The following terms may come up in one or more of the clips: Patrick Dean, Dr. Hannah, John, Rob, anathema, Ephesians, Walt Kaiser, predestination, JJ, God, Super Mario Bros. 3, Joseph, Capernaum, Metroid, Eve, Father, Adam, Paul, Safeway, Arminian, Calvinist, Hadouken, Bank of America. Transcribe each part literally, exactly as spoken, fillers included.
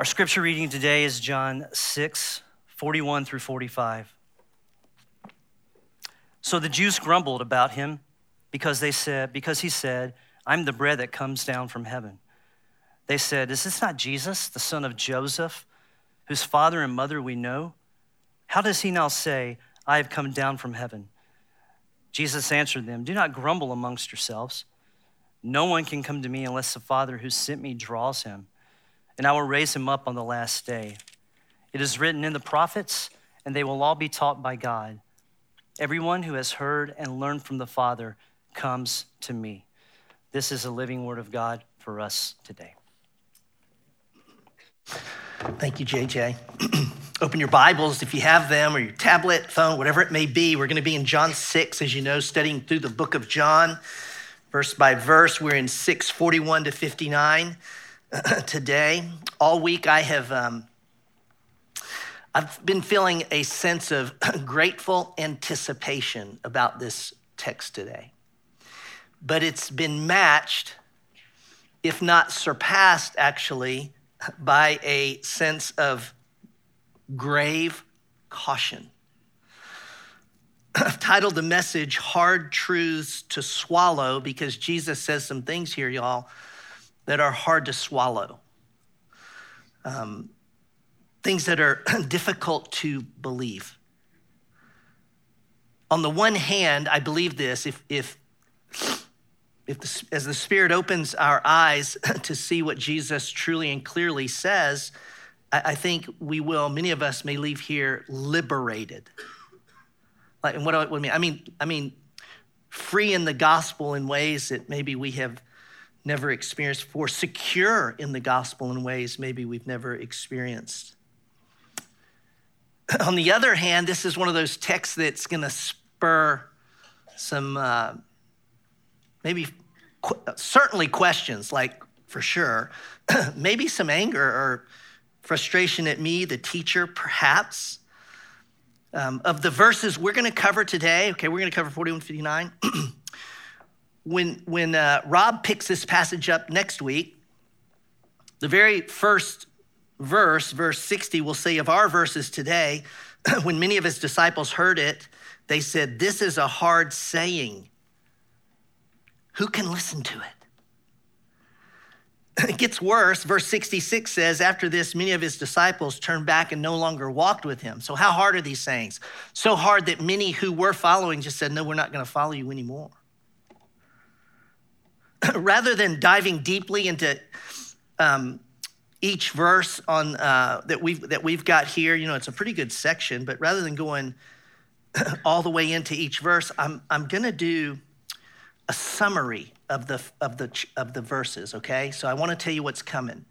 Our scripture reading today is John six, forty-one through forty-five. So the Jews grumbled about him because they said, because he said, "I'm the bread that comes down from heaven." They said, "Is this not Jesus, the son of Joseph, whose father and mother we know? How does he now say, 'I have come down from heaven'?" Jesus answered them, "Do not grumble amongst yourselves. No one can come to me unless the Father who sent me draws him, and I will raise him up on the last day. It is written in the prophets, and they will all be taught by God. Everyone who has heard and learned from the Father comes to me." This is a living word of God for us today. Thank you, J J. Open your Bibles if you have them, or your tablet, phone, whatever it may be. We're going to be in John six, as you know, studying through the book of John, verse by verse. We're in six, forty-one to fifty-nine today. All week I have... Um, I've been feeling a sense of grateful anticipation about this text today, but it's been matched, if not surpassed actually, by a sense of grave caution. I've titled the message, "Hard Truths to Swallow," because Jesus says some things here, y'all, that are hard to swallow. Um, Things that are difficult to believe. On the one hand, I believe this, if, if, if the, as the Spirit opens our eyes to see what Jesus truly and clearly says, I, I think we will, many of us may leave here liberated. Like, and what do I mean? I mean, I mean, free in the gospel in ways that maybe we have never experienced before, secure in the gospel in ways maybe we've never experienced. On the other hand, this is one of those texts that's going to spur some uh, maybe qu- certainly questions, like for sure, maybe some anger or frustration at me, the teacher, perhaps. Um, of the verses we're going to cover today, okay, we're going to cover forty-one, fifty-nine. When when uh, Rob picks this passage up next week, the very first verse, verse sixty, will say of our verses today, when many of his disciples heard it, they said, "This is a hard saying. Who can listen to it?" It gets worse. Verse sixty-six says, "After this, many of his disciples turned back and no longer walked with him." So how hard are these sayings? So hard that many who were following just said, "No, we're not going to follow you anymore." Rather than diving deeply into um, each verse on uh, that we've that we've got here, you know, it's a pretty good section. But rather than going all the way into each verse, I'm I'm gonna do a summary of the of the of the verses. Okay, so I want to tell you what's coming.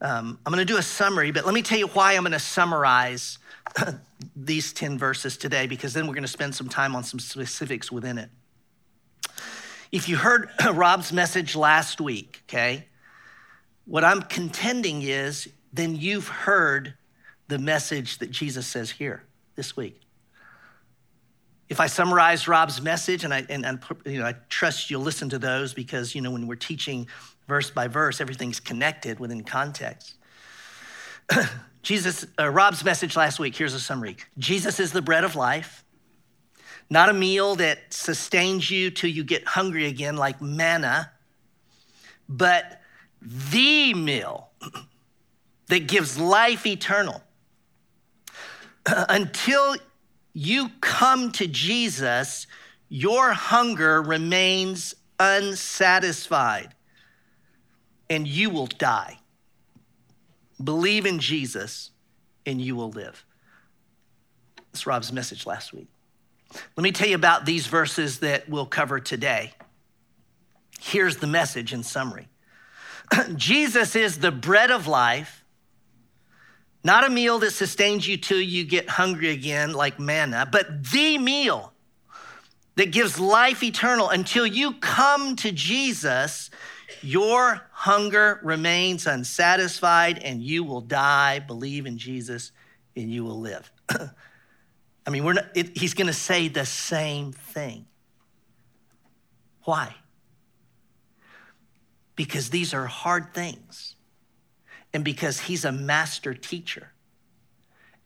Um, I'm gonna do a summary, but let me tell you why I'm gonna summarize these ten verses today, because then we're gonna spend some time on some specifics within it. If you heard Rob's message last week, okay, what I'm contending is then you've heard the message that Jesus says here this week. If I summarize Rob's message, and I and, and you know I trust you'll listen to those, because you know when we're teaching verse by verse, everything's connected within context. Jesus, uh, Rob's message last week. Here's a summary: Jesus is the bread of life. Not a meal that sustains you till you get hungry again, like manna, but the meal that gives life eternal. Until you come to Jesus, your hunger remains unsatisfied and you will die. Believe in Jesus and you will live. That's Rob's message last week. Let me tell you about these verses that we'll cover today. Here's the message in summary. Jesus is the bread of life, not a meal that sustains you till you get hungry again like manna, but the meal that gives life eternal. Until you come to Jesus, your hunger remains unsatisfied and you will die. Believe in Jesus and you will live. I mean, we're not, it, he's going to say the same thing. Why? Because these are hard things. and because he's a master teacher.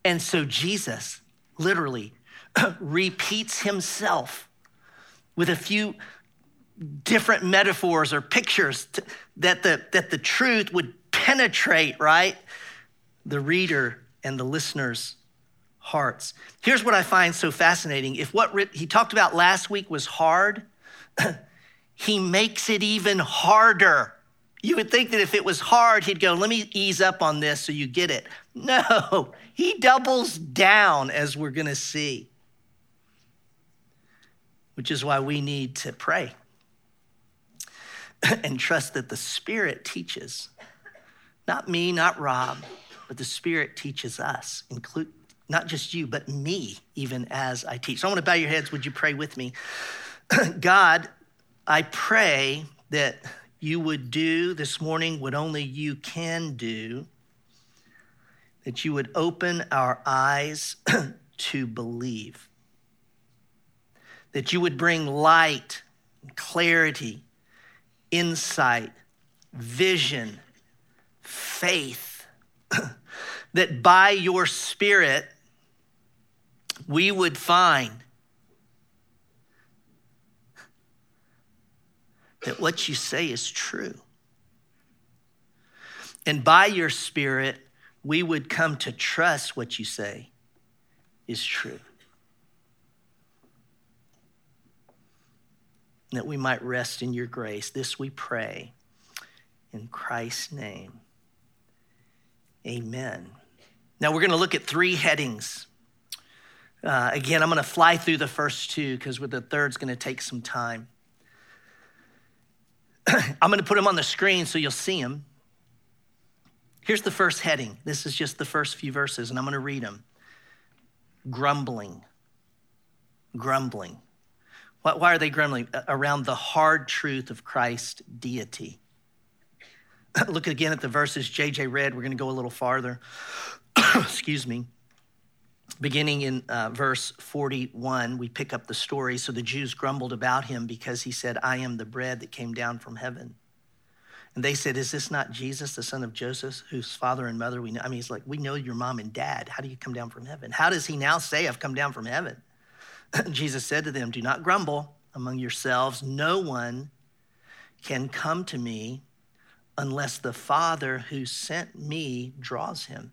And so Jesus literally repeats himself with a few different metaphors or pictures to, that, the, that the truth would penetrate, right? The reader and the listener's hearts. Here's what I find so fascinating. If what he talked about last week was hard, he makes it even harder. You would think that if it was hard, he'd go, let me ease up on this so you get it. No, he doubles down, as we're gonna see, which is why we need to pray and trust that the Spirit teaches. Not me, not Rob, but the Spirit teaches us, include not just you, but me, even as I teach. So I wanna bow your heads. Would you pray with me? God, I pray that you would do this morning what only you can do, that you would open our eyes to believe, that you would bring light, clarity, insight, vision, faith, that by your Spirit, we would find that what you say is true. And by your Spirit, we would come to trust what you say is true. That we might rest in your grace. This we pray in Christ's name. Amen. Now we're gonna look at three headings. Uh, again, I'm gonna fly through the first two because the third's gonna take some time. I'm gonna put them on the screen so you'll see them. Here's the first heading. This is just the first few verses, and I'm gonna read them. Grumbling, grumbling. Why, why are they grumbling? Around the hard truth of Christ's deity. Look again at the verses J J read. We're gonna go a little farther, excuse me. Beginning in uh, verse forty-one, we pick up the story. So the Jews grumbled about him because he said, I am the bread that came down from heaven. And they said, is this not Jesus, the son of Joseph, whose father and mother we know? I mean, he's like, we know your mom and dad. How do you come down from heaven? How does he now say, I've come down from heaven? Jesus said to them, do not grumble among yourselves. No one can come to me unless the Father who sent me draws him.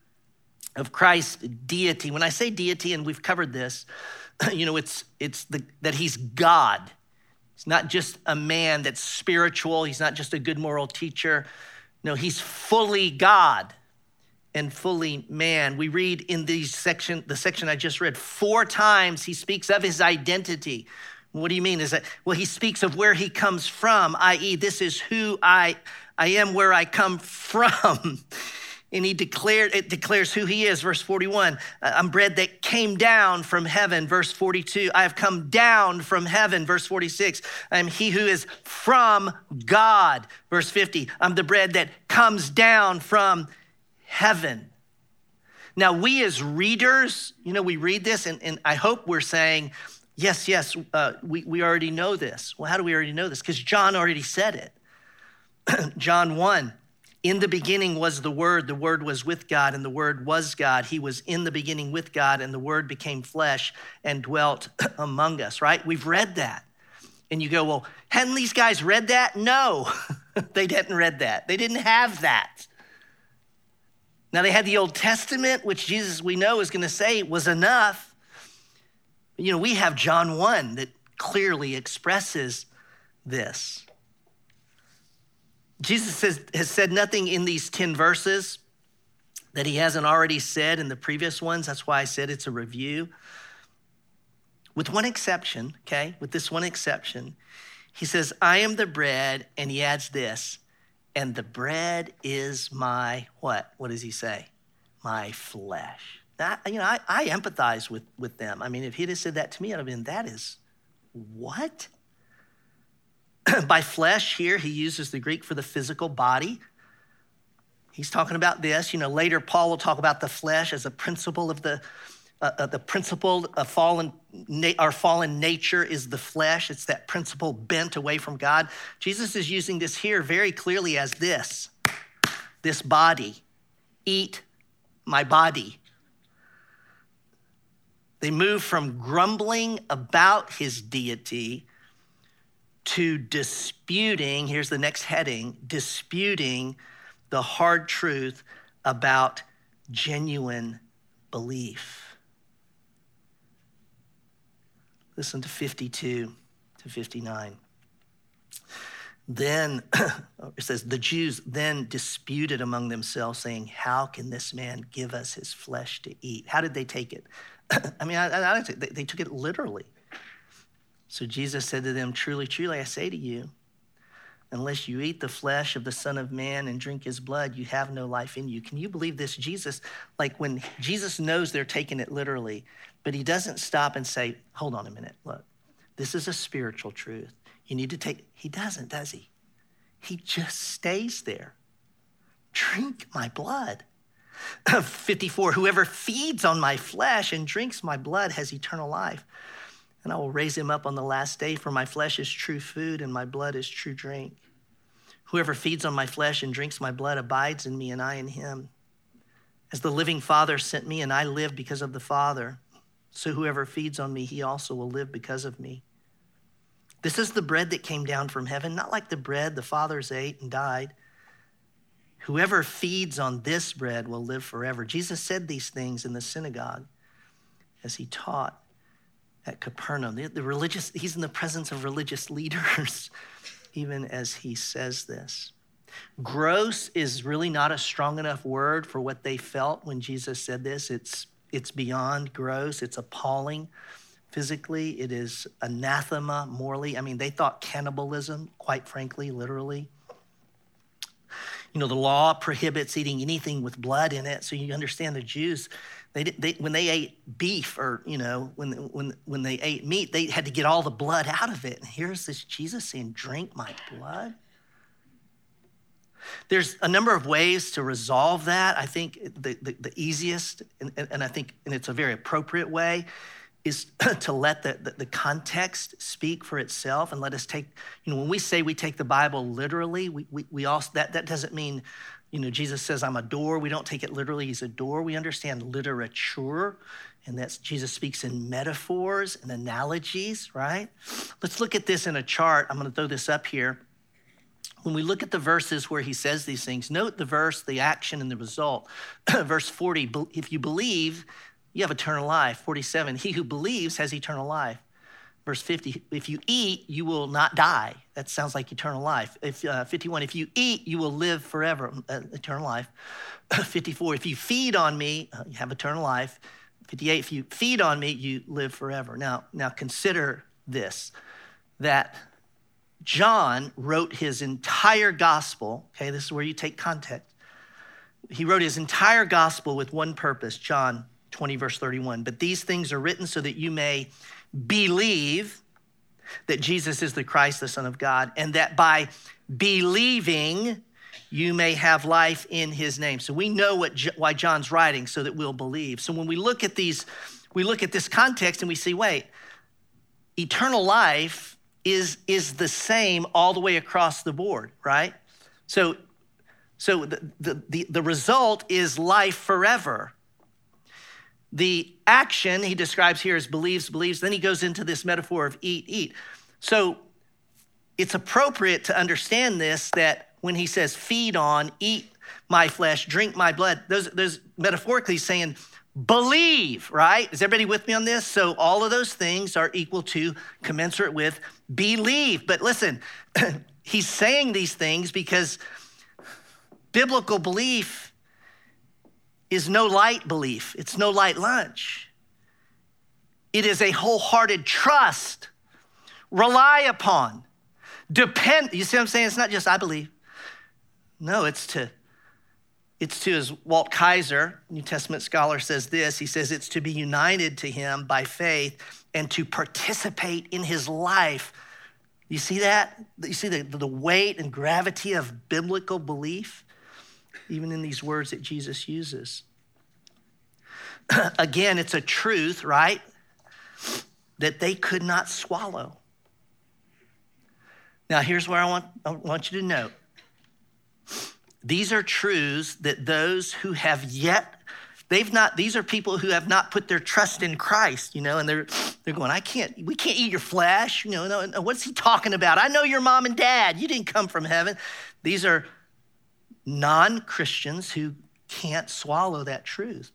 of Christ's deity. When I say deity, and we've covered this, you know, it's it's the, that he's God. He's not just a man that's spiritual. He's not just a good moral teacher. No, he's fully God and fully man. We read in these section, the section I just read, four times he speaks of his identity. What do you mean? Is that, well, he speaks of where he comes from, that is, this is who I, I am, where I come from. And he declared, it declares who he is, verse forty-one. I'm bread that came down from heaven, verse forty-two. I have come down from heaven, verse forty-six. I am he who is from God, verse fifty. I'm the bread that comes down from heaven. Now we as readers, you know, we read this and, and I hope we're saying, yes, yes, uh, we, we already know this. Well, how do we already know this? Because John already said it. John one. In the beginning was the Word, the Word was with God, and the Word was God. He was in the beginning with God, and the Word became flesh and dwelt among us, right? We've read that. And you go, well, hadn't these guys read that? No, they didn't read that. They didn't have that. Now they had the Old Testament, which Jesus, we know, is going to say was enough. You know, we have John one that clearly expresses this. Jesus has, has said nothing in these ten verses that he hasn't already said in the previous ones. That's why I said it's a review. With one exception, okay? With this one exception, he says, I am the bread, and he adds this, and the bread is my what? What does he say? My flesh. Now, you know, I, I empathize with, with them. I mean, if he'd have said that to me, I'd have been, that is what? By flesh here, he uses the Greek for the physical body. He's talking about this. You know, later Paul will talk about the flesh as a principle of the uh, the principle of fallen na- our fallen nature is the flesh. It's that principle bent away from God. Jesus is using this here very clearly as this, this body. Eat my body. They move from grumbling about his deity to disputing, here's the next heading, disputing the hard truth about genuine belief. Listen to fifty-two to fifty-nine. Then, it says, the Jews then disputed among themselves, saying, how can this man give us his flesh to eat? How did they take it? I mean, I, I, they, they took it literally. So Jesus said to them, truly, truly, I say to you, unless you eat the flesh of the Son of Man and drink his blood, you have no life in you. Can you believe this? Jesus, like when Jesus knows they're taking it literally, but he doesn't stop and say, hold on a minute, look, this is a spiritual truth. You need to take, he doesn't, does he? He just stays there. Drink my blood. fifty-four, whoever feeds on my flesh and drinks my blood has eternal life. And I will raise him up on the last day, for my flesh is true food and my blood is true drink. Whoever feeds on my flesh and drinks my blood abides in me and I in him. As the living Father sent me and I live because of the Father, so whoever feeds on me, he also will live because of me. This is the bread that came down from heaven, not like the bread the fathers ate and died. Whoever feeds on this bread will live forever. Jesus said these things in the synagogue as he taught at Capernaum. The, the religious, he's in the presence of religious leaders, even as he says this. Gross is really not a strong enough word for what they felt when Jesus said this. It's, it's beyond gross. It's appalling physically. It is anathema morally. I mean, they thought cannibalism, quite frankly, literally. You know, the law prohibits eating anything with blood in it. So you understand the Jews, they, they when they ate beef or, you know, when, when, when they ate meat, they had to get all the blood out of it. And here's this Jesus saying, drink my blood. There's a number of ways to resolve that. I think the, the, the easiest, and, and I think, and it's a very appropriate way, is to let the, the, the context speak for itself and let us take, you know, when we say we take the Bible literally, we we, we also, that, that doesn't mean, you know, Jesus says, I'm a door. We don't take it literally, he's a door. We understand literature, and that's Jesus speaks in metaphors and analogies, right? Let's look at this in a chart. I'm gonna throw this up here. When we look at the verses where he says these things, note the verse, the action, and the result. Verse forty, if you believe, you have eternal life. forty-seven, he who believes has eternal life. Verse fifty, if you eat, you will not die. That sounds like eternal life. If uh, fifty-one, if you eat, you will live forever, uh, eternal life. fifty-four, if you feed on me, uh, you have eternal life. fifty-eight, if you feed on me, you live forever. Now, now consider this, that John wrote his entire gospel, okay, this is where you take context. He wrote his entire gospel with one purpose, John twenty, verse thirty-one. But these things are written so that you may believe that Jesus is the Christ, the Son of God, and that by believing, you may have life in his name. So we know what why John's writing, so that we'll believe. So when we look at these, we look at this context and we see, wait, eternal life is, is the same all the way across the board, right? So, so the, the, the, the result is life forever. The action he describes here is believes, believes. Then he goes into this metaphor of eat, eat. So it's appropriate to understand this, that when he says feed on, eat, my flesh, drink my blood. Those, those metaphorically saying, believe, right? Is everybody with me on this? So all of those things are equal to, commensurate with, believe. But listen, he's saying these things because biblical belief is no light belief. It's no light lunch. It is a wholehearted trust, rely upon, depend. You see what I'm saying? It's not just, I believe. No, it's to, it's to, as Walt Kaiser, New Testament scholar, says this, he says it's to be united to him by faith and to participate in his life. You see that? You see the, the weight and gravity of biblical belief, even in these words that Jesus uses. Again, it's a truth, right, that they could not swallow. Now, here's where I want, I want you to note. These are truths that those who have yet, they've not, these are people who have not put their trust in Christ, you know, and they're they're going, I can't, we can't eat your flesh, you know, no, no, what's he talking about? I know your mom and dad, you didn't come from heaven. These are non-Christians who can't swallow that truth.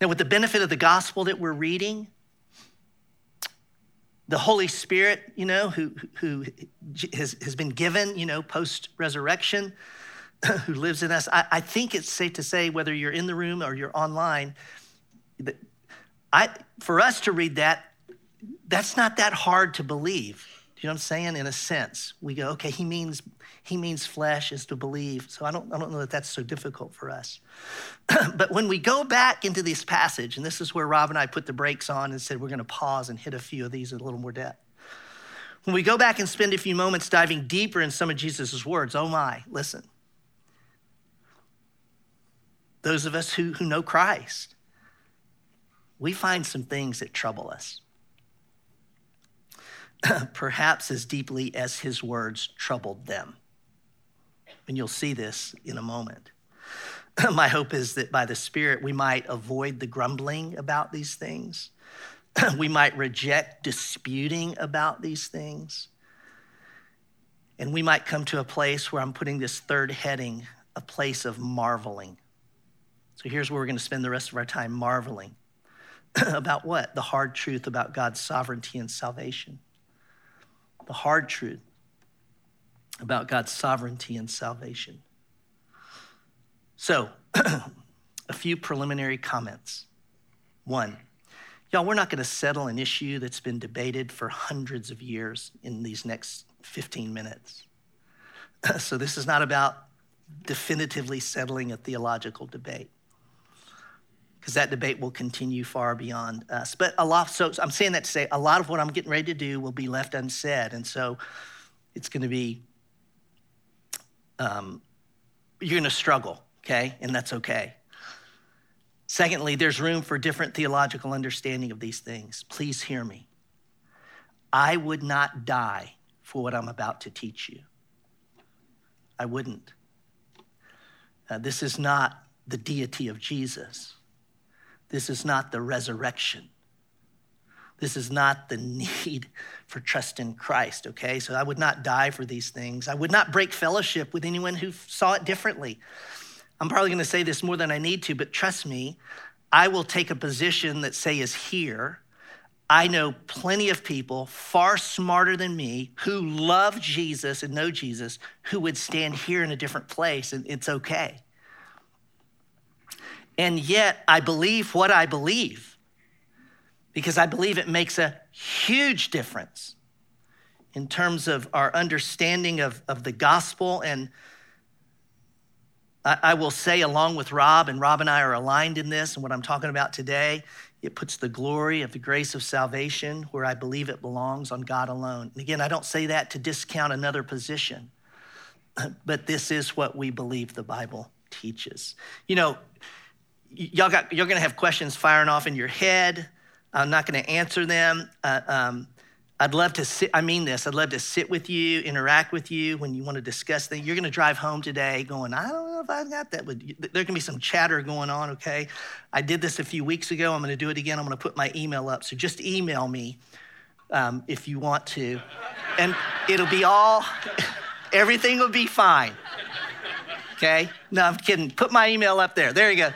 Now, with the benefit of the gospel that we're reading, the Holy Spirit, you know, who who has, has been given, you know, post-resurrection, who lives in us. I, I think it's safe to say, whether you're in the room or you're online, that I for us to read that, that's not that hard to believe. Do you know what I'm saying? In a sense, we go, okay, he means he means flesh is to believe. So I don't I don't know that that's so difficult for us. But when we go back into this passage, and this is where Rob and I put the brakes on and said we're going to pause and hit a few of these in a little more depth. When we go back and spend a few moments diving deeper in some of Jesus' words, oh my, listen. Those of us who, who know Christ, we find some things that trouble us. Perhaps as deeply as his words troubled them. And you'll see this in a moment. My hope is that by the Spirit, we might avoid the grumbling about these things. We might reject disputing about these things. And we might come to a place where I'm putting this third heading, a place of marveling. So here's where we're going to spend the rest of our time marveling. About what? The hard truth about God's sovereignty and salvation. The hard truth about God's sovereignty and salvation. So, a few preliminary comments. One, y'all, we're not going to settle an issue that's been debated for hundreds of years in these next fifteen minutes. So this is not about definitively settling a theological debate, because that debate will continue far beyond us. But a lot, so I'm saying that to say a lot of what I'm getting ready to do will be left unsaid. And so it's gonna be, um, you're gonna struggle, okay? And that's okay. Secondly, there's room for different theological understanding of these things. Please hear me. I would not die for what I'm about to teach you. I wouldn't. Uh, this is not the deity of Jesus. This is not the resurrection. This is not the need for trust in Christ, okay? So I would not die for these things. I would not break fellowship with anyone who saw it differently. I'm probably gonna say this more than I need to, but trust me, I will take a position that say is here. I know plenty of people far smarter than me who love Jesus and know Jesus who would stand here in a different place, and it's okay. And yet I believe what I believe because I believe it makes a huge difference in terms of our understanding of, of the gospel. And I, I will say, along with Rob, and Rob and I are aligned in this and what I'm talking about today, it puts the glory of the grace of salvation where I believe it belongs, on God alone. And again, I don't say that to discount another position, but this is what we believe the Bible teaches. You know, Y'all got, you're gonna have questions firing off in your head. I'm not gonna answer them. Uh, um, I'd love to sit, I mean this, I'd love to sit with you, interact with you when you wanna discuss things. You're gonna drive home today going, I don't know if I got that. There can be some chatter going on, okay? I did this a few weeks ago. I'm gonna do it again. I'm gonna put my email up. So just email me um, if you want to. And it'll be all, Everything will be fine. Okay? No, I'm kidding. Put my email up there. There you go.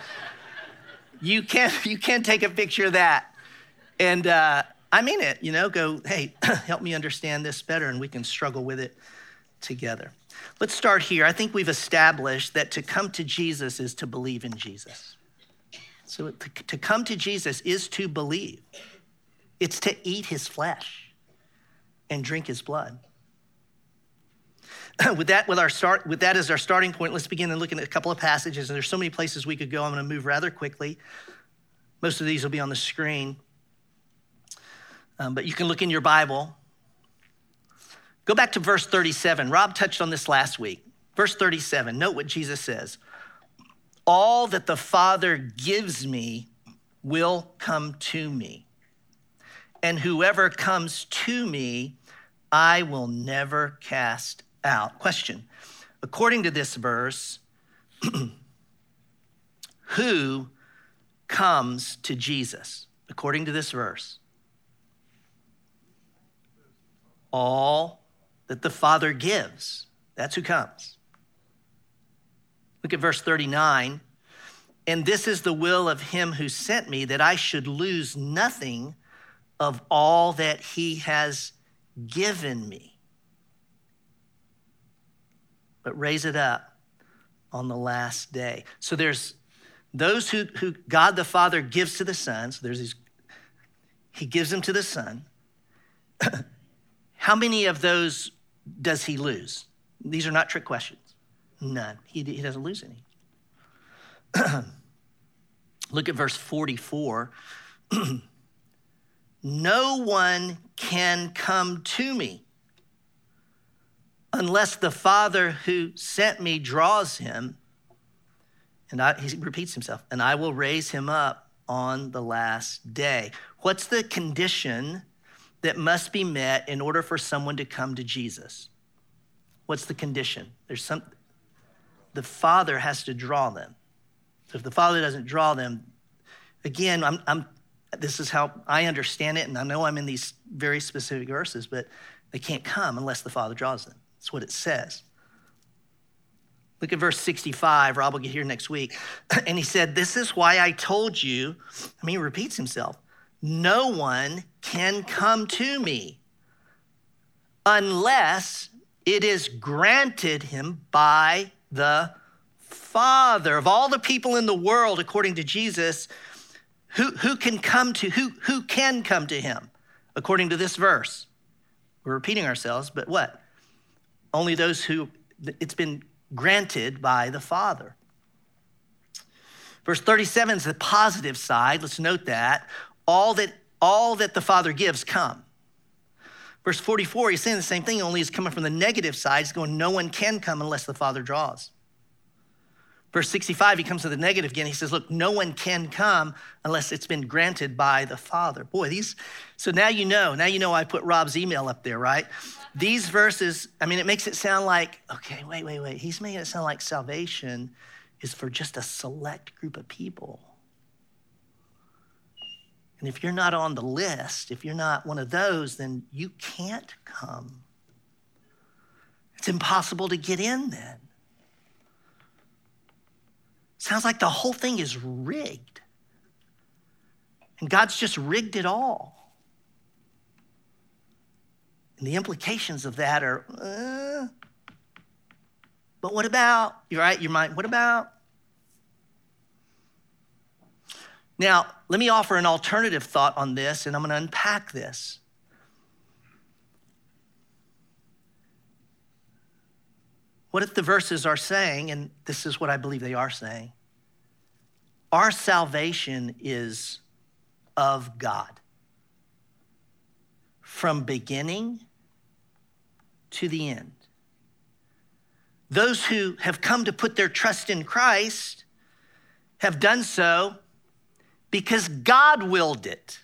You can you can take a picture of that. And uh, I mean it, you know, go, hey, help me understand this better, and we can struggle with it together. Let's start here. I think we've established that to come to Jesus is to believe in Jesus. So to, to come to Jesus is to believe. It's to eat his flesh and drink his blood. With that, with our start, with that as our starting point, let's begin and look at a couple of passages. And there's so many places we could go. I'm going to move rather quickly. Most of these will be on the screen, um, but you can look in your Bible. Go back to verse thirty-seven. Rob touched on this last week. Verse thirty-seven. Note what Jesus says: "All that the Father gives me will come to me, and whoever comes to me, I will never cast out." out. Question, according to this verse, who comes to Jesus? According to this verse, all that the Father gives, that's who comes. Look at verse thirty-nine. "And this is the will of him who sent me, that I should lose nothing of all that he has given me, but raise it up on the last day." So there's those who, who God the Father gives to the Son. So there's these, he gives them to the Son. How many of those does he lose? These are not trick questions. None. He, he doesn't lose any. Look at verse forty-four. "No one can come to me unless the Father who sent me draws him," and I, he repeats himself, "and I will raise him up on the last day." What's the condition that must be met in order for someone to come to Jesus? What's the condition? There's some, the Father has to draw them. So if the Father doesn't draw them, again, I'm, I'm, this is how I understand it, and I know I'm in these very specific verses, but they can't come unless the Father draws them. That's what it says. Look at verse sixty-five. Rob will get here next week. "And he said, this is why I told you," I mean, he repeats himself, "no one can come to me unless it is granted him by the Father." Of all the people in the world, according to Jesus, who, who can come to, who, who can come to him? According to this verse, we're repeating ourselves, but what? Only those who it's been granted by the Father. Verse thirty-seven is the positive side. Let's note that. All that all that the Father gives come. Verse forty-four, he's saying the same thing, only he's coming from the negative side. He's going, no one can come unless the Father draws. Verse sixty-five, he comes to the negative again. He says, look, no one can come unless it's been granted by the Father. Boy, these, so now you know, now you know I put Rob's email up there, right? These verses, I mean, it makes it sound like, okay, wait, wait, wait. He's making it sound like salvation is for just a select group of people. And if you're not on the list, if you're not one of those, then you can't come. It's impossible to get in then. Sounds like the whole thing is rigged. And God's just rigged it all. And the implications of that are, uh, but what about, you're right, your mind, what about? Now, let me offer an alternative thought on this, and I'm going to unpack this. What if the verses are saying, and this is what I believe they are saying, our salvation is of God from beginning to the end. Those who have come to put their trust in Christ have done so because God willed it,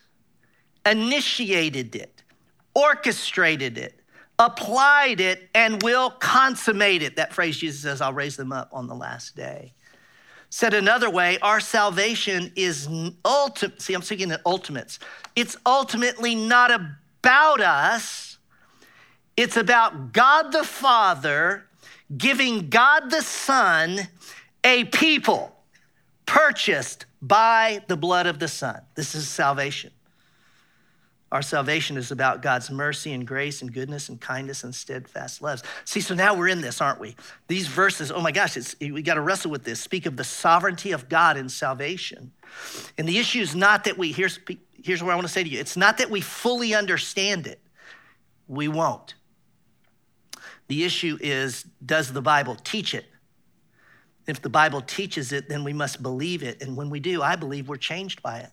initiated it, orchestrated it, applied it, and will consummate it. That phrase Jesus says, I'll raise them up on the last day. Said another way, our salvation is ultimate. See, I'm speaking in ultimates. It's ultimately not about us. It's about God the Father giving God the Son a people purchased by the blood of the Son. This is salvation. Our salvation is about God's mercy and grace and goodness and kindness and steadfast love. See, so now we're in this, aren't we? These verses, oh my gosh, it's, we got to wrestle with this. Speak of the sovereignty of God in salvation. And the issue is not that we, here's, here's what I want to say to you. It's not that we fully understand it. We won't. The issue is, does the Bible teach it? If the Bible teaches it, then we must believe it. And when we do, I believe we're changed by it.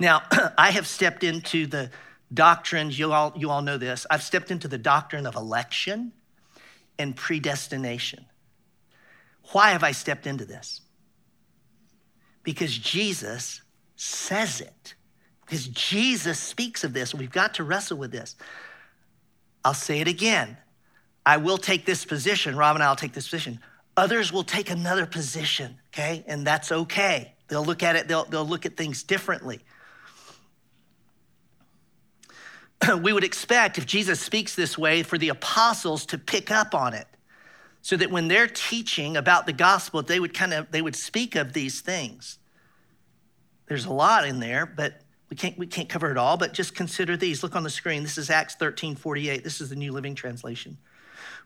Now, I have stepped into the doctrines, you all, you all know this, I've stepped into the doctrine of election and predestination. Why have I stepped into this? Because Jesus says it. Because Jesus speaks of this. We've got to wrestle with this. I'll say it again. I will take this position. Rob and I will take this position. Others will take another position, okay? And that's okay. They'll look at it, they'll, they'll look at things differently. We would expect, if Jesus speaks this way, for the apostles to pick up on it so that when they're teaching about the gospel, they would kind of, they would speak of these things. There's a lot in there, but we can't, we can't cover it all, but just consider these. Look on the screen. This is Acts thirteen forty-eight. This is the New Living Translation.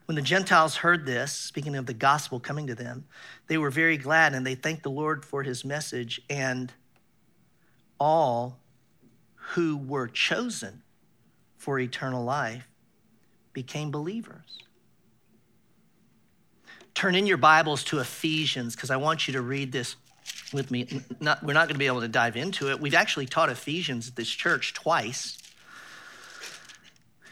When the Gentiles heard this, speaking of the gospel coming to them, they were very glad and they thanked the Lord for his message, and all who were chosen for eternal life became believers. Turn in your Bibles to Ephesians, because I want you to read this with me. Not, we're not going to be able to dive into it. We've actually taught Ephesians at this church twice.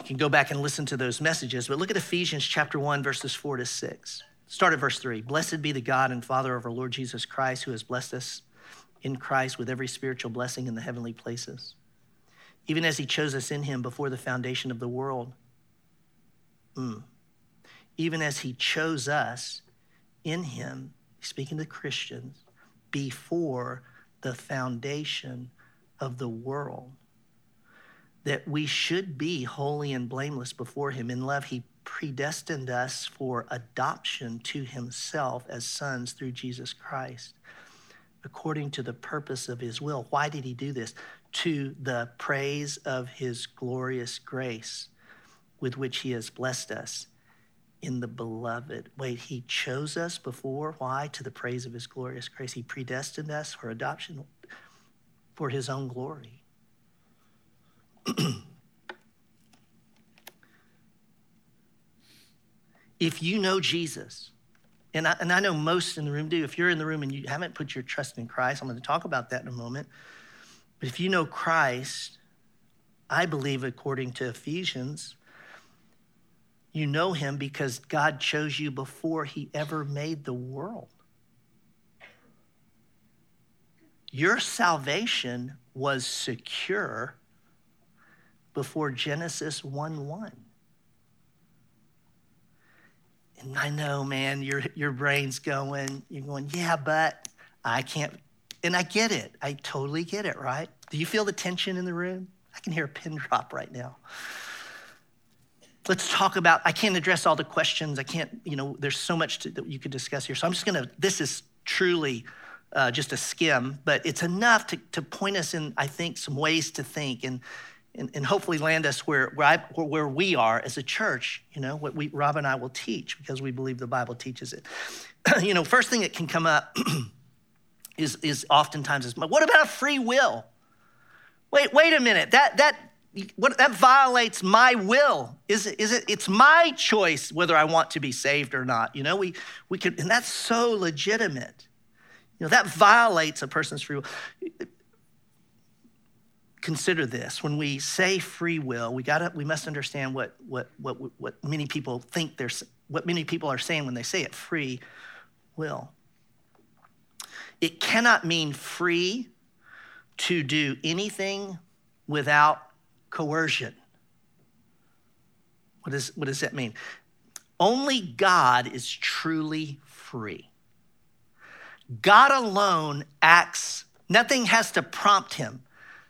You can go back and listen to those messages, but look at Ephesians chapter one, verses four to six. Start at verse three. Blessed be the God and Father of our Lord Jesus Christ, who has blessed us in Christ with every spiritual blessing in the heavenly places, even as he chose us in him before the foundation of the world. Mm. Even as he chose us in him, speaking to Christians, before the foundation of the world, that we should be holy and blameless before him. In love, he predestined us for adoption to himself as sons through Jesus Christ, according to the purpose of his will. Why did he do this? To the praise of his glorious grace with which he has blessed us in the beloved. Wait, he chose us before. Why? To the praise of his glorious grace. He predestined us for adoption for his own glory. If you know Jesus, and I, and I know most in the room do, if you're in the room and you haven't put your trust in Christ, I'm going to talk about that in a moment. But if you know Christ, I believe according to Ephesians, you know him because God chose you before he ever made the world. Your salvation was secure before Genesis one one. And I know, man, your, your brain's going, you're going, yeah, but I can't. And I get it. I totally get it, right? Do you feel the tension in the room? I can hear a pin drop right now. Let's talk about, I can't address all the questions. I can't, you know, there's so much to, that you could discuss here. So I'm just going to, this is truly uh, just a skim, but it's enough to, to point us in, I think, some ways to think. And And, and hopefully land us where where, I, where we are as a church, you know, what we, Rob and I will teach because we believe the Bible teaches it. You know, first thing that can come up is is oftentimes is, what about free will? Wait, wait a minute, that that what that violates my will. Is it, is it? It's my choice whether I want to be saved or not. You know, we we could, and that's so legitimate. You know, that violates a person's free will. Consider this. When we say free will, we gotta we must understand what what what what many people think they're what many people are saying when they say it, free will. It cannot mean free to do anything without coercion. What is what does that mean? Only God is truly free. God alone acts, nothing has to prompt him.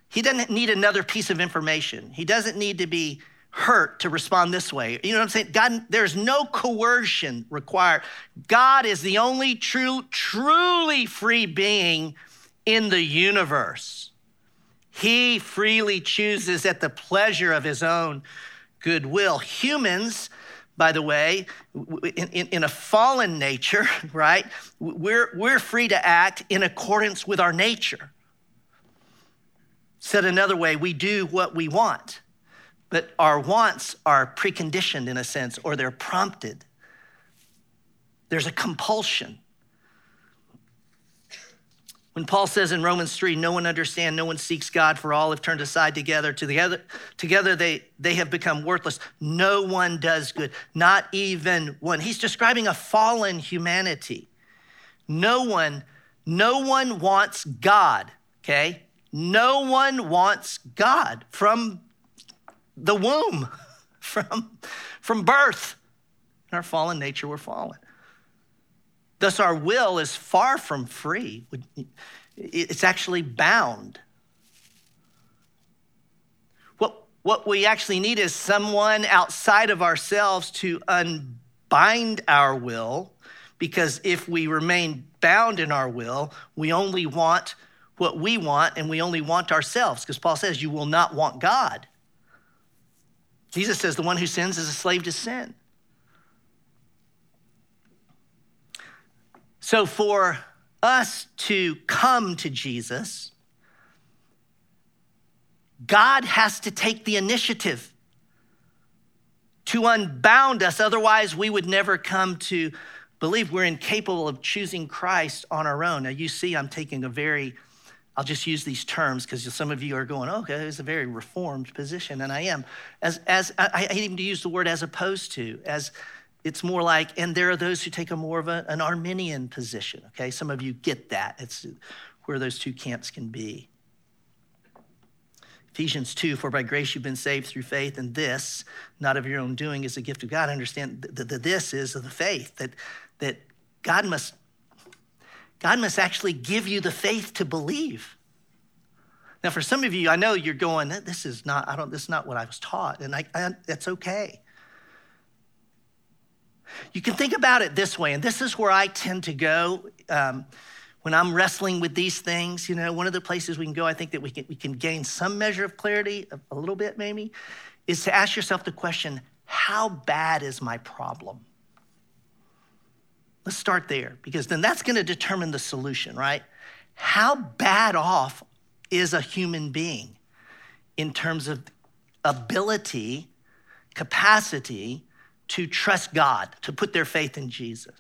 He doesn't need another piece of information. He doesn't need to be hurt to respond this way. You know what I'm saying? God, there's no coercion required. God is the only true, truly free being in the universe. He freely chooses at the pleasure of his own goodwill. Humans, by the way, in, in, in a fallen nature, right? We're, we're free to act in accordance with our nature. Said another way, we do what we want, but our wants are preconditioned in a sense, or they're prompted. There's a compulsion. When Paul says in Romans three, no one understands, no one seeks God, for all have turned aside together. Together, together they, they have become worthless. No one does good, not even one. He's describing a fallen humanity. No one, no one wants God, okay? No one wants God from the womb, from, from birth. In our fallen nature, we're fallen. Thus, our will is far from free. It's actually bound. What, what we actually need is someone outside of ourselves to unbind our will, because if we remain bound in our will, we only want what we want and we only want ourselves, because Paul says you will not want God. Jesus says the one who sins is a slave to sin. So for us to come to Jesus, God has to take the initiative to unbound us. Otherwise, we would never come to believe. We're incapable of choosing Christ on our own. Now, you see, I'm taking a very, I'll just use these terms because some of you are going, oh, okay, it's a very reformed position, and I am. As, as I, I hate even to use the word as opposed to, as it's more like, and there are those who take a more of a, an Arminian position, okay? Some of you get that. It's where those two camps can be. Ephesians two, for by grace you've been saved through faith, and this, not of your own doing, is a gift of God. Understand that the this is of the faith, that that God must, God must actually give you the faith to believe. Now, for some of you, I know you're going, this is not, I don't, this is not what I was taught, and I, I, that's okay. You can think about it this way, and this is where I tend to go um, when I'm wrestling with these things. You know, one of the places we can go, I think that we can, we can gain some measure of clarity, a, a little bit maybe, is to ask yourself the question, how bad is my problem? Let's start there, because then that's going to determine the solution, right? How bad off is a human being in terms of ability, capacity, to trust God, to put their faith in Jesus.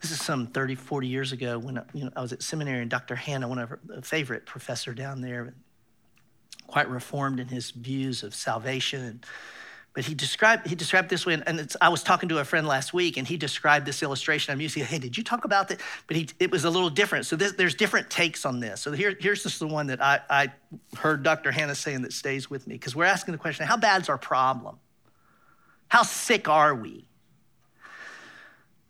This is some thirty, forty years ago when you know, I was at seminary, and Doctor Hannah, one of her favorite professor down there, quite reformed in his views of salvation. But he described he described this way, and it's, I was talking to a friend last week, and he described this illustration. I'm used to, hey, did you talk about that? But he, it was a little different. So this, there's different takes on this. So here, here's just the one that I, I heard Doctor Hannah saying that stays with me, because we're asking the question, how bad's our problem? How sick are we?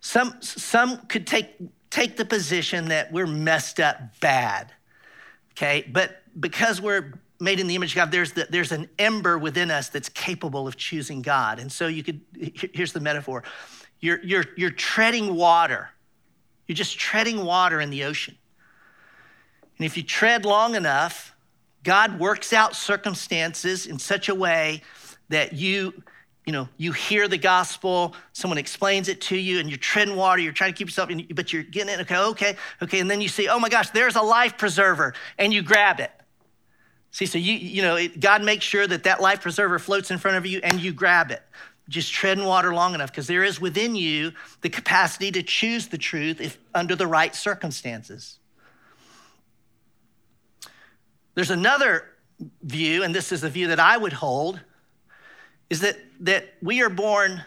Some, some could take, take the position that we're messed up bad, okay? But because we're made in the image of God, there's, the, there's an ember within us that's capable of choosing God. And so you could, here's the metaphor. You're, you're, you're treading water. You're just treading water in the ocean. And if you tread long enough, God works out circumstances in such a way that you, You know, you hear the gospel, someone explains it to you, and you're treading water, you're trying to keep yourself, in, but you're getting it, okay, okay, okay, and then you see, oh my gosh, there's a life preserver, and you grab it. See, so you, you know, it, God makes sure that that life preserver floats in front of you, and you grab it. Just treading water long enough, because there is within you the capacity to choose the truth if under the right circumstances. There's another view, and this is the view that I would hold, is that, that we are born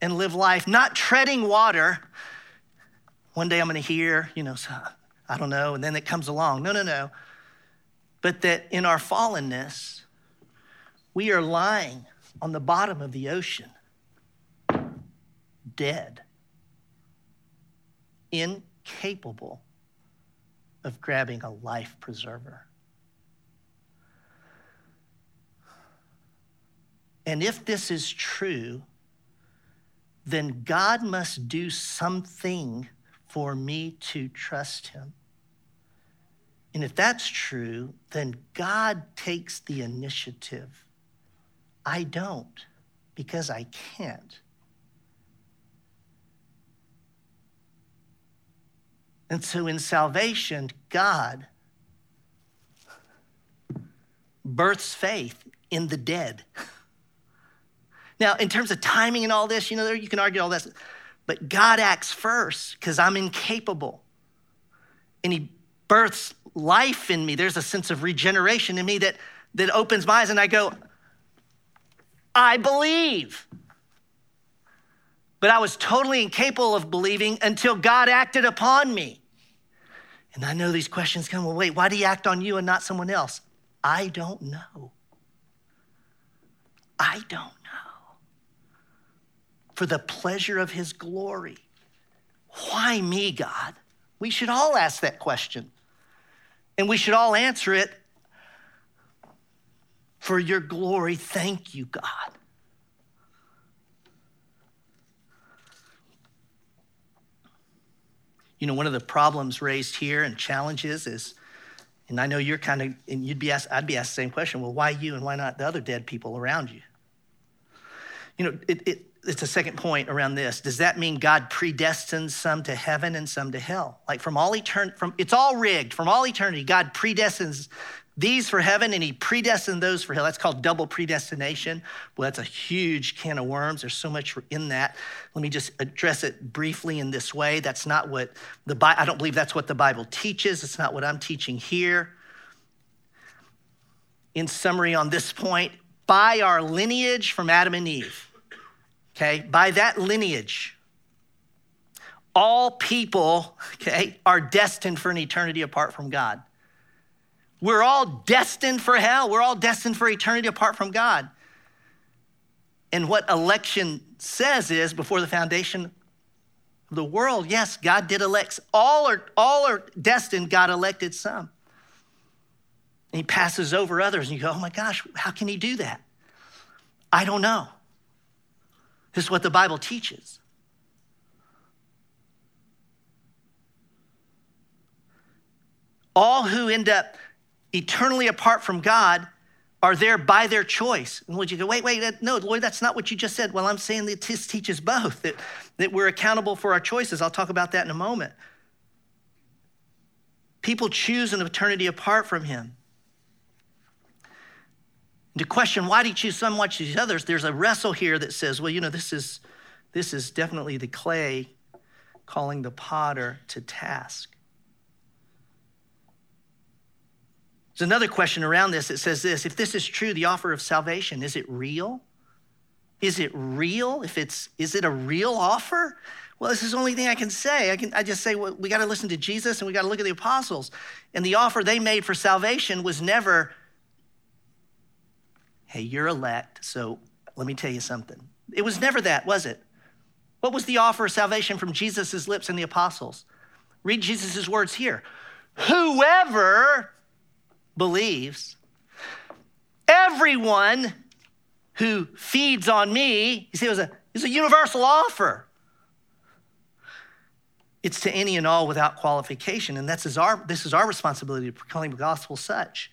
and live life not treading water. One day I'm gonna hear, you know, so I don't know, and then it comes along. No, no, no. But that in our fallenness, we are lying on the bottom of the ocean, dead, incapable of grabbing a life preserver. And if this is true, then God must do something for me to trust him. And if that's true, then God takes the initiative. I don't, because I can't. And so in salvation, God births faith in the dead. Now, in terms of timing and all this, you know, you can argue all this, but God acts first because I'm incapable. And he births life in me. There's a sense of regeneration in me that, that opens my eyes and I go, I believe. But I was totally incapable of believing until God acted upon me. And I know these questions come, well, wait, why did he act on you and not someone else? I don't know. I don't know. For the pleasure of his glory. Why me, God? We should all ask that question. And we should all answer it for your glory. Thank you, God. You know, one of the problems raised here and challenges is, and I know you're kind of, and you'd be asked, I'd be asked the same question, well, why you and why not the other dead people around you? You know, it, it it's a second point around this. Does that mean God predestines some to heaven and some to hell? Like from all eternity, from it's all rigged. From all eternity, God predestines these for heaven and he predestined those for hell. That's called double predestination. Well, that's a huge can of worms. There's so much in that. Let me just address it briefly in this way. That's not what the Bible, I don't believe that's what the Bible teaches. It's not what I'm teaching here. In summary on this point, by our lineage from Adam and Eve, okay, by that lineage, all people, okay, are destined for an eternity apart from God. We're all destined for hell. We're all destined for eternity apart from God. And what election says is, before the foundation of the world, yes, God did elect. All are, all are destined. God elected some. And he passes over others. And you go, oh my gosh, how can he do that? I don't know. This is what the Bible teaches. All who end up eternally apart from God are there by their choice. And would you go, wait, wait, no, Lord, that's not what you just said. Well, I'm saying that this teaches both, that, that we're accountable for our choices. I'll talk about that in a moment. People choose an eternity apart from him. And to question, why do you choose some, why do you choose others? There's a wrestle here that says, well, you know, this is, this is definitely the clay calling the potter to task. There's another question around this that says this, if this is true, the offer of salvation, is it real? Is it real? If it's, is it a real offer? Well, this is the only thing I can say. I can, I just say, well, we got to listen to Jesus and we got to look at the apostles. And the offer they made for salvation was never, hey, you're elect, so let me tell you something. It was never that, was it? What was the offer of salvation from Jesus' lips and the apostles? Read Jesus' words here. Whoever believes, everyone who feeds on me, you see, it was a, it was a universal offer. It's to any and all without qualification, and that's is our, this is our responsibility to proclaim the gospel such.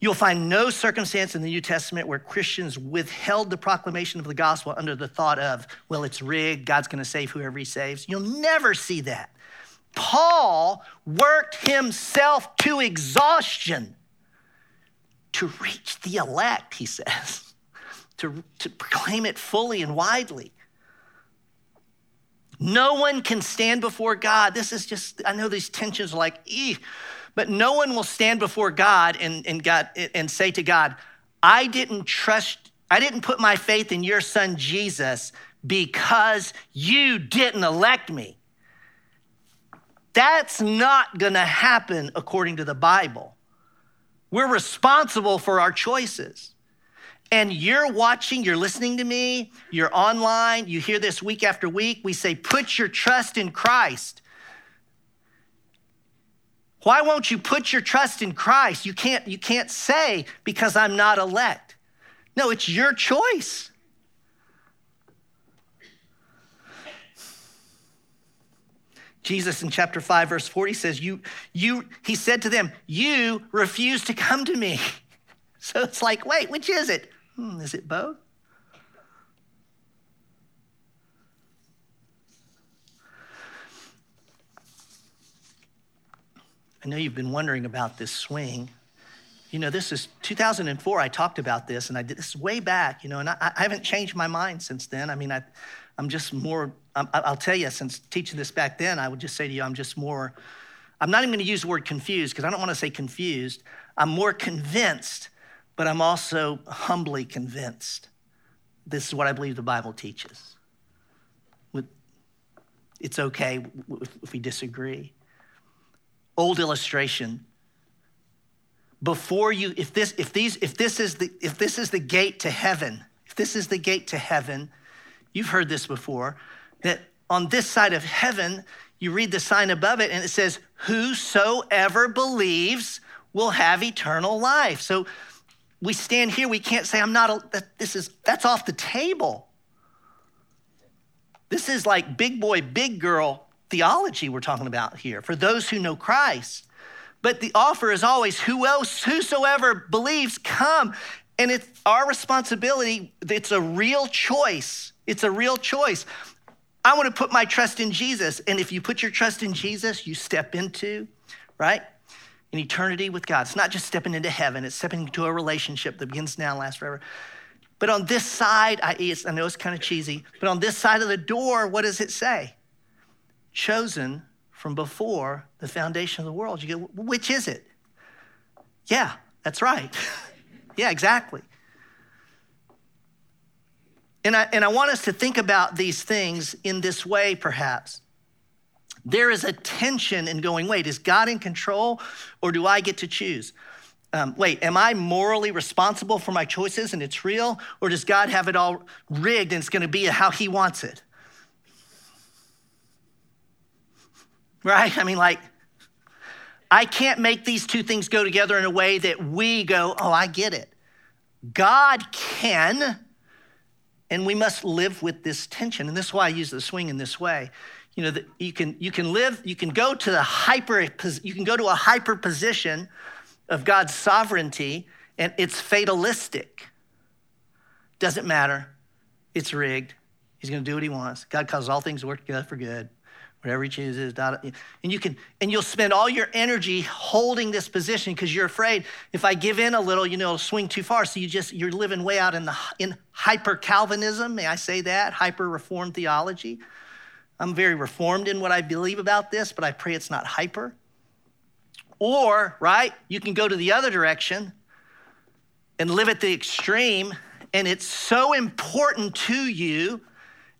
You'll find no circumstance in the New Testament where Christians withheld the proclamation of the gospel under the thought of, well, it's rigged, God's gonna save whoever he saves. You'll never see that. Paul worked himself to exhaustion to reach the elect, he says, to, to proclaim it fully and widely. No one can stand before God. This is just, I know these tensions are like, eeh. But no one will stand before God and, and God and say to God, I didn't trust, I didn't put my faith in your son Jesus because you didn't elect me. That's not gonna happen according to the Bible. We're responsible for our choices. And you're watching, you're listening to me, you're online, you hear this week after week, we say, put your trust in Christ. Why won't you put your trust in Christ? You can't, you can't say, because I'm not elect. No, it's your choice. Jesus in chapter five, verse forty says, "You, you." He said to them, "You refuse to come to me." So it's like, wait, which is it? Hmm, is it both? I know you've been wondering about this swing. You know, this is two thousand four, I talked about this, and I did this way back, you know, and I, I haven't changed my mind since then. I mean, I, I'm just more, I'm, I'll tell you, since teaching this back then, I would just say to you, I'm just more, I'm not even gonna use the word confused, because I don't wanna say confused. I'm more convinced, but I'm also humbly convinced. This is what I believe the Bible teaches. It's okay if we disagree. Old illustration. Before you, if this, if these, if this is the, if this is the gate to heaven, if this is the gate to heaven, you've heard this before, that on this side of heaven, you read the sign above it and it says, whosoever believes will have eternal life. So we stand here, we can't say, I'm not, a, this is, that's off the table. This is like big boy, big girl theology we're talking about here for those who know Christ. But the offer is always, who else, whosoever believes, come. And it's our responsibility. It's a real choice. It's a real choice. I want to put my trust in Jesus. And if you put your trust in Jesus, you step into, right, an eternity with God. It's not just stepping into heaven. It's stepping into a relationship that begins now and lasts forever. But on this side, I, I know it's kind of cheesy, but on this side of the door, what does it say? Chosen from before the foundation of the world. You go, which is it? Yeah, that's right. Yeah, exactly. And I, and I want us to think about these things in this way, perhaps. There is a tension in going, wait, is God in control or do I get to choose? Um, wait, am I morally responsible for my choices and it's real? Or does God have it all rigged and it's gonna be how he wants it? Right? I mean, like, I can't make these two things go together in a way that we go, oh, I get it. God can, and we must live with this tension. And this is why I use the swing in this way. You know, that you can you can live, you can go to the hyper, you can go to a hyper position of God's sovereignty, and it's fatalistic. Doesn't matter. It's rigged. He's gonna do what he wants. God causes all things to work together for good. Whatever he chooses, and you can, and you'll spend all your energy holding this position because you're afraid if I give in a little, you know, it'll swing too far. So you just, you're living way out in the in hyper Calvinism. May I say that? Hyper Reformed theology. I'm very Reformed in what I believe about this, but I pray it's not hyper. Or, right, you can go to the other direction and live at the extreme, and it's so important to you.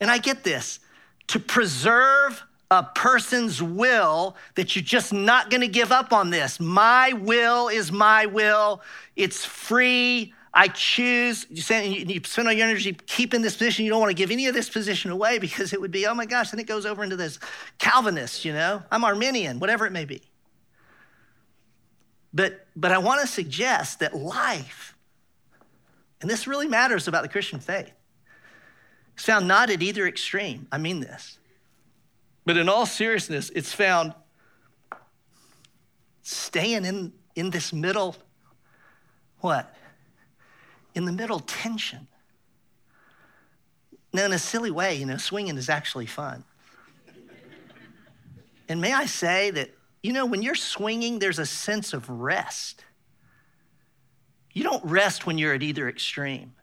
And I get this, to preserve a person's will, that you're just not gonna give up on this. My will is my will. It's free. I choose. You spend all your energy keeping this position. You don't wanna give any of this position away because it would be, oh my gosh, then it goes over into this Calvinist, you know? I'm Arminian, whatever it may be. But, but I wanna suggest that life, and this really matters about the Christian faith, is found not at either extreme. I mean this. But in all seriousness, it's found staying in, in this middle, what? In the middle tension. Now, in a silly way, you know, swinging is actually fun. And may I say that, you know, when you're swinging, there's a sense of rest. You don't rest when you're at either extreme.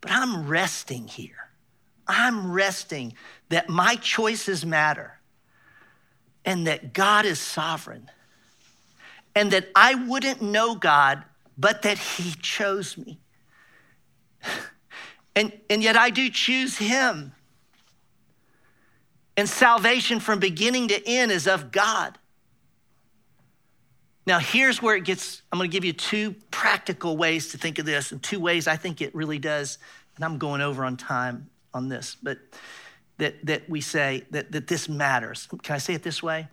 But I'm resting here. I'm resting that my choices matter and that God is sovereign and that I wouldn't know God, but that he chose me. And, and yet I do choose him. And salvation from beginning to end is of God. Now here's where it gets, I'm gonna give you two practical ways to think of this and two ways I think it really does, and I'm going over on time on this, but that that we say that, that this matters. Can I say it this way?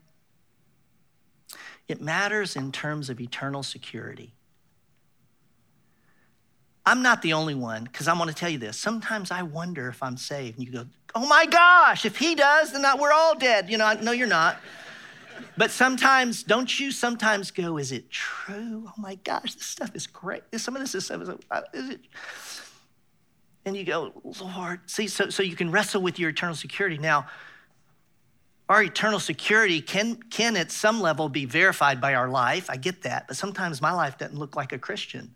It matters in terms of eternal security. I'm not the only one, because I'm going to tell you this. Sometimes I wonder if I'm saved. And you go, oh my gosh, if he does, then we're all dead. You know, no, you're not. But sometimes, don't you sometimes go, is it true? Oh my gosh, this stuff is great. Some of this is stuff is, is it? And you go, Lord, see, so, so you can wrestle with your eternal security. Now, our eternal security can, can at some level be verified by our life. I get that, but sometimes my life doesn't look like a Christian.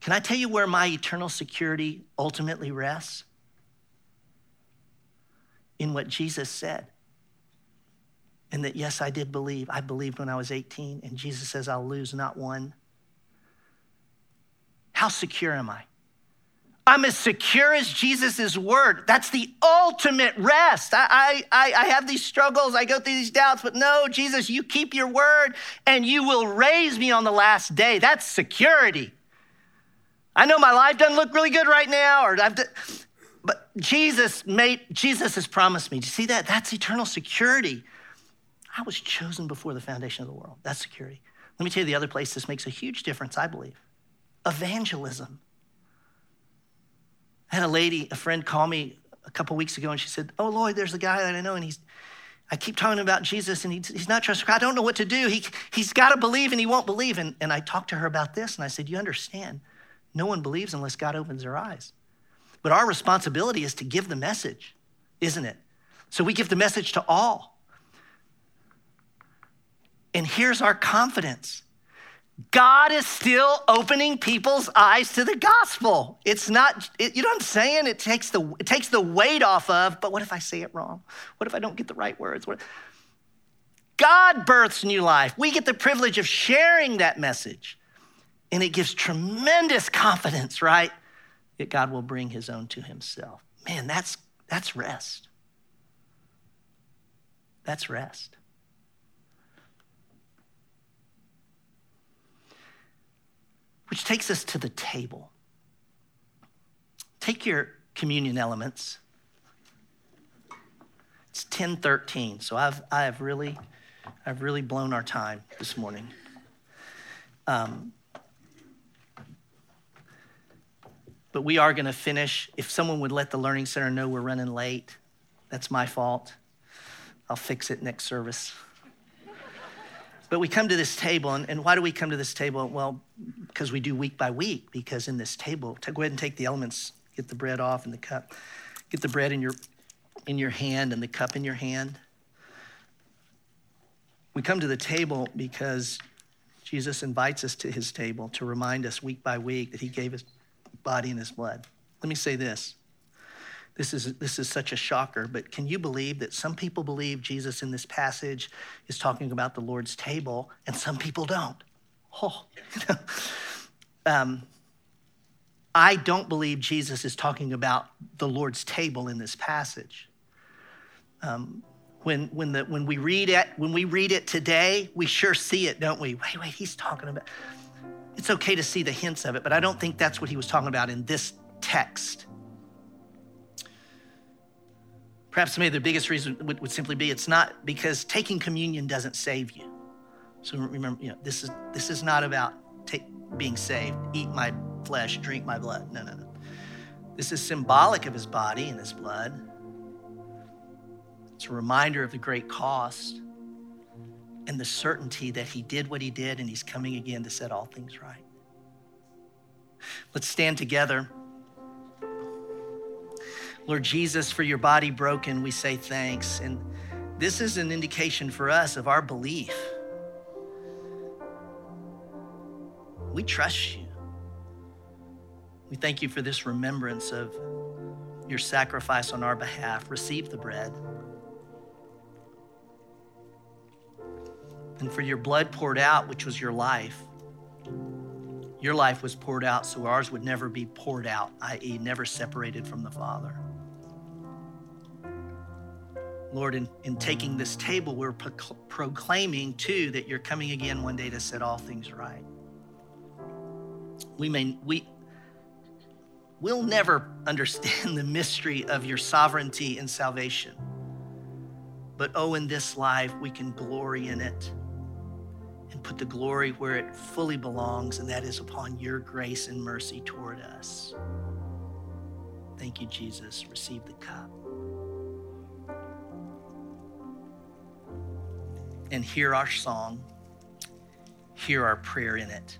Can I tell you where my eternal security ultimately rests? In what Jesus said. And that, yes, I did believe. I believed when I was eighteen, and Jesus says, I'll lose not one. How secure am I? I'm as secure as Jesus' word. That's the ultimate rest. I, I, I have these struggles. I go through these doubts, but no, Jesus, you keep your word and you will raise me on the last day. That's security. I know my life doesn't look really good right now, or I've done, but Jesus made, Jesus has promised me. Do you see that? That's eternal security. I was chosen before the foundation of the world. That's security. Let me tell you the other place this makes a huge difference, I believe. Evangelism. I had a lady, a friend, call me a couple weeks ago, and she said, oh, Lloyd, there's a guy that I know, and he's, I keep talking about Jesus, and he, he's not trusting God. I don't know what to do. He, he's got to believe, and he won't believe. And, and I talked to her about this, and I said, you understand, no one believes unless God opens their eyes. But our responsibility is to give the message, isn't it? So we give the message to all. And here's our confidence. God is still opening people's eyes to the gospel. It's not, it, you know what I'm saying? It takes the it takes the weight off of, but what if I say it wrong? What if I don't get the right words? What? God births new life. We get the privilege of sharing that message. And it gives tremendous confidence, right? That God will bring his own to himself. Man, that's that's rest. That's rest. Which takes us to the table. Take your communion elements. It's ten thirteen, so I've I have really I've really blown our time this morning. Um, but we are gonna finish. If someone would let the Learning Center know we're running late, that's my fault. I'll fix it next service. But we come to this table, and, and why do we come to this table? Well, because we do week by week, because in this table, go ahead and take the elements, get the bread off and the cup, get the bread in your, in your hand and the cup in your hand. We come to the table because Jesus invites us to his table to remind us week by week that he gave his body and his blood. Let me say this. This is this is such a shocker, but can you believe that some people believe Jesus in this passage is talking about the Lord's table, and some people don't? Oh, you know. um, I don't believe Jesus is talking about the Lord's table in this passage. Um, when when the when we read it when we read it today, we sure see it, don't we? Wait, wait, he's talking about. It's okay to see the hints of it, but I don't think that's what he was talking about in this text. Perhaps maybe the biggest reason would, would simply be it's not because taking communion doesn't save you. So remember, you know, this is this is not about take, being saved, eat my flesh, drink my blood. No, no, no. This is symbolic of his body and his blood. It's a reminder of the great cost and the certainty that he did what he did and he's coming again to set all things right. Let's stand together. Lord Jesus, for your body broken, we say thanks. And this is an indication for us of our belief. We trust you. We thank you for this remembrance of your sacrifice on our behalf. Receive the bread. And for your blood poured out, which was your life. Your life was poured out so ours would never be poured out, that is never separated from the Father. Lord, in, in taking this table, we're pro- proclaiming too that you're coming again one day to set all things right. We may, we, we'll never understand the mystery of your sovereignty and salvation, but oh, in this life, we can glory in it and put the glory where it fully belongs, and that is upon your grace and mercy toward us. Thank you, Jesus. Receive the cup. And hear our song, hear our prayer in it.